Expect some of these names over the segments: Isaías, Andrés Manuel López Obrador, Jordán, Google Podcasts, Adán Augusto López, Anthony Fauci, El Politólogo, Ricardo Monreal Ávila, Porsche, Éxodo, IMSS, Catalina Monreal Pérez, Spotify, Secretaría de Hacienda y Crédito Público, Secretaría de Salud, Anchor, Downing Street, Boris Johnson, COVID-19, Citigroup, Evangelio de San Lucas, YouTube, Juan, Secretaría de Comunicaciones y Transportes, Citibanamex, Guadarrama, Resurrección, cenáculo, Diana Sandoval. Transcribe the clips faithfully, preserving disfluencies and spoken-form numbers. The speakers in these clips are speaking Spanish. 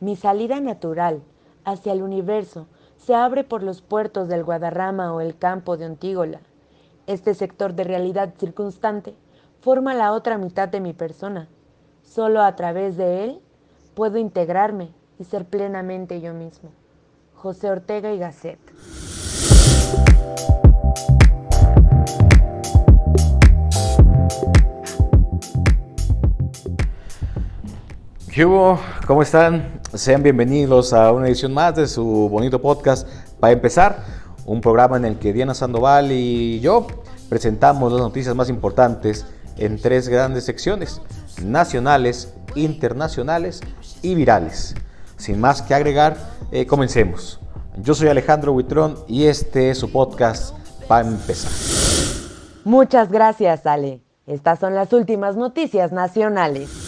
Mi salida natural hacia el universo se abre por los puertos del Guadarrama o el campo de Ontígola. Este sector de realidad circunstante forma la otra mitad de mi persona. Solo a través de él puedo integrarme y ser plenamente yo mismo. José Ortega y Gasset. ¿Qué hubo? ¿Cómo están? Sean bienvenidos a una edición más de su bonito podcast Pa' Empezar, un programa en el que Diana Sandoval y yo presentamos las noticias más importantes en tres grandes secciones: nacionales, internacionales y virales. Sin más que agregar, eh, comencemos. Yo soy Alejandro Buitrón y este es su podcast Pa' Empezar. Muchas gracias, Ale. Estas son las últimas noticias nacionales.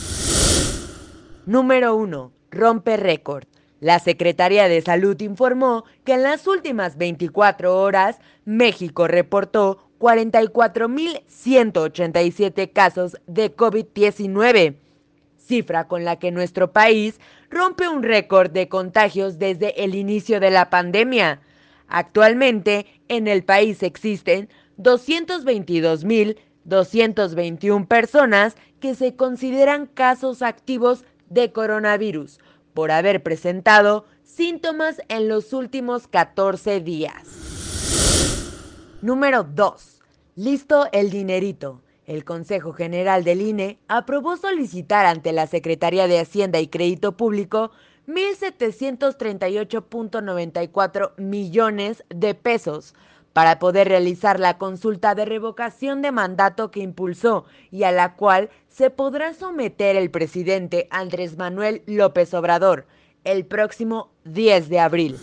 Número uno. Rompe récord. La Secretaría de Salud informó que en las últimas veinticuatro horas, México reportó cuarenta y cuatro mil ciento ochenta y siete casos de COVID diecinueve, cifra con la que nuestro país rompe un récord de contagios desde el inicio de la pandemia. Actualmente, en el país existen doscientas veintidós mil doscientas veintiuna personas que se consideran casos activos de coronavirus por haber presentado síntomas en los últimos catorce días. Número dos. Listo el dinerito. El Consejo General del I N E aprobó solicitar ante la Secretaría de Hacienda y Crédito Público mil setecientos treinta y ocho punto noventa y cuatro millones de pesos para poder realizar la consulta de revocación de mandato que impulsó y a la cual se podrá someter el presidente Andrés Manuel López Obrador el próximo diez de abril.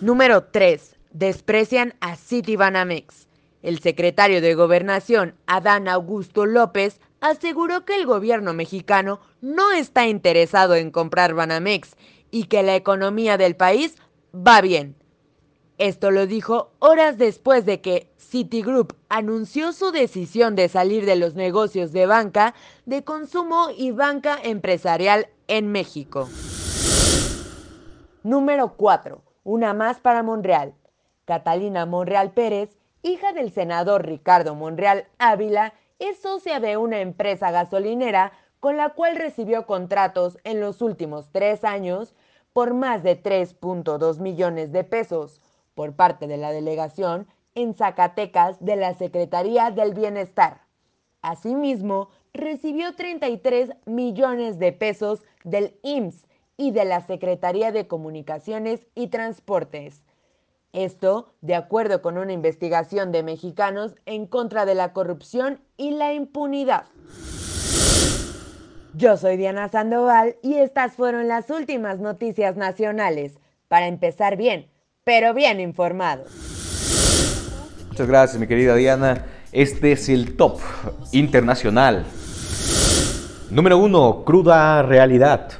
Número tres. Desprecian a Citibanamex. El secretario de Gobernación, Adán Augusto López, aseguró que el gobierno mexicano no está interesado en comprar Banamex y que la economía del país va bien. Esto lo dijo horas después de que Citigroup anunció su decisión de salir de los negocios de banca de consumo y banca empresarial en México. Número cuatro. Una más para Monreal. Catalina Monreal Pérez, hija del senador Ricardo Monreal Ávila, es socia de una empresa gasolinera con la cual recibió contratos en los últimos tres años por más de tres punto dos millones de pesos por parte de la delegación en Zacatecas de la Secretaría del Bienestar. Asimismo, recibió treinta y tres millones de pesos del I M S S y de la Secretaría de Comunicaciones y Transportes. Esto, de acuerdo con una investigación de Mexicanos en contra de la corrupción y la impunidad. Yo soy Diana Sandoval y estas fueron las últimas noticias nacionales. Para empezar bien, pero bien informados. Muchas gracias, mi querida Diana. Este es el top internacional. Número uno. Cruda realidad.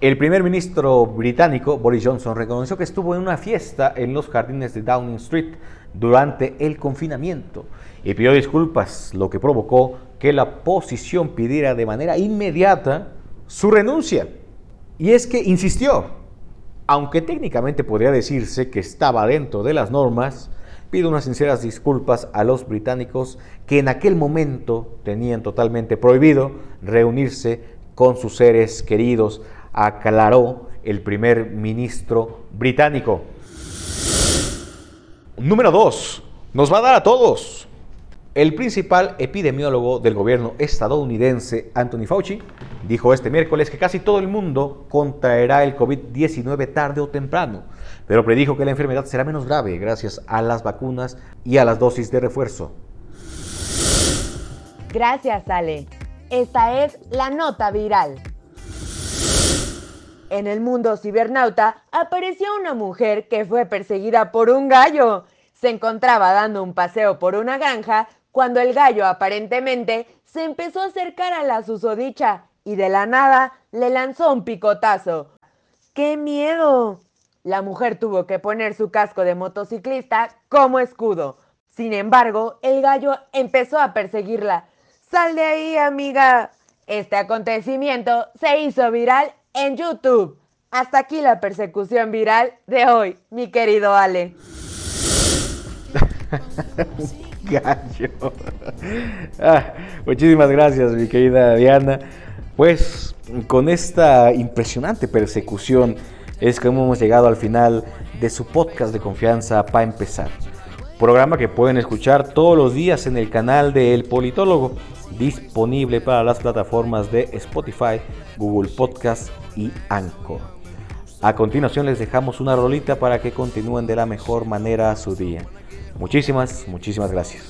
El primer ministro británico, Boris Johnson, reconoció que estuvo en una fiesta en los jardines de Downing Street durante el confinamiento y pidió disculpas, lo que provocó que la oposición pidiera de manera inmediata su renuncia. Y es que insistió. Aunque técnicamente podría decirse que estaba dentro de las normas, pido unas sinceras disculpas a los británicos que en aquel momento tenían totalmente prohibido reunirse con sus seres queridos, aclaró el primer ministro británico. Número dos. Nos va a dar a todos. El principal epidemiólogo del gobierno estadounidense, Anthony Fauci, dijo este miércoles que casi todo el mundo contraerá el COVID diecinueve tarde o temprano, pero predijo que la enfermedad será menos grave gracias a las vacunas y a las dosis de refuerzo. Gracias, Ale. Esta es la nota viral. En el mundo cibernauta apareció una mujer que fue perseguida por un gallo. Se encontraba dando un paseo por una granja cuando el gallo aparentemente se empezó a acercar a la susodicha y de la nada le lanzó un picotazo. ¡Qué miedo! La mujer tuvo que poner su casco de motociclista como escudo. Sin embargo, el gallo empezó a perseguirla. ¡Sal de ahí, amiga! Este acontecimiento se hizo viral en YouTube. Hasta aquí la persecución viral de hoy, mi querido Ale. Gallo. Ah, muchísimas gracias, mi querida Diana. Pues con esta impresionante persecución es que hemos llegado al final de su podcast de confianza Pa' Empezar. Programa que pueden escuchar todos los días en el canal de El Politólogo, disponible para las plataformas de Spotify, Google Podcasts y Anchor. A continuación les dejamos una rolita para que continúen de la mejor manera su día. Muchísimas, muchísimas gracias.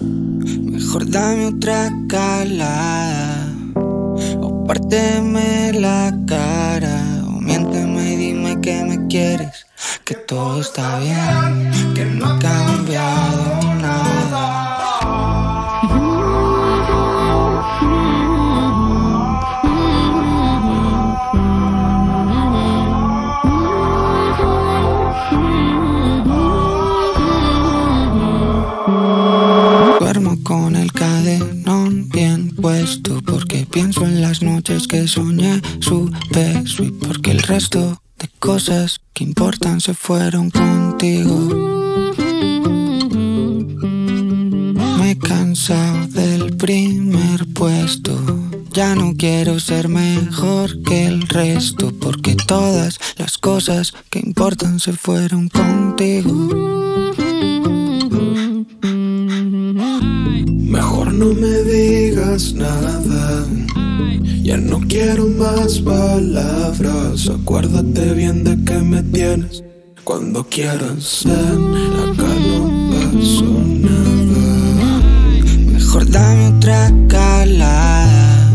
Mejor dame otra calada, o párteme la cara, o miénteme y dime que me quieres, que todo está bien, que no ha cambiado nada. Con el cadenón bien puesto, porque pienso en las noches que soñé su beso, y porque el resto de cosas que importan se fueron contigo. Me he cansado del primer puesto, ya no quiero ser mejor que el resto, porque todas las cosas que importan se fueron contigo. Mejor no me digas nada, ya no quiero más palabras. Acuérdate bien de que me tienes cuando quieras. Ven, acá no pasó nada. Mejor dame otra calada,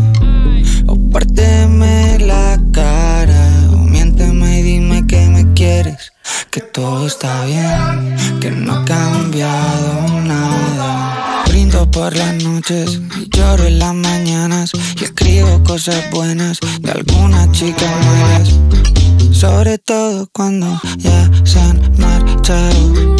o párteme la cara, o miénteme y dime que me quieres, que todo está bien, que no ha cambiado nada. Brindo por las noches y lloro en las mañanas, y escribo cosas buenas de algunas chicas malas, sobre todo cuando ya se han marchado.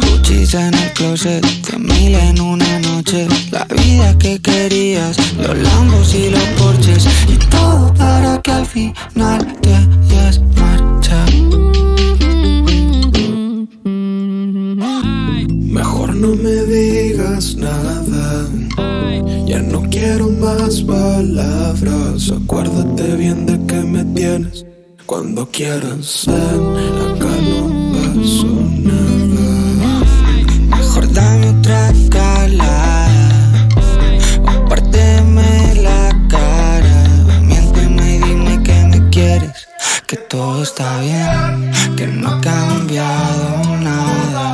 Cuchis en el closet, de mil en una noche, la vida que querías, los Lambos y los Porsches, y todo para que al final te hayas marchado. Mejor no me digas nada, ya no quiero más palabras. Acuérdate bien de que me tienes cuando quieras. Ven, acá no pasó nada. Mejor dame otra calada, o párteme la cara, miénteme y dime que me quieres, que todo está bien, que no ha cambiado nada.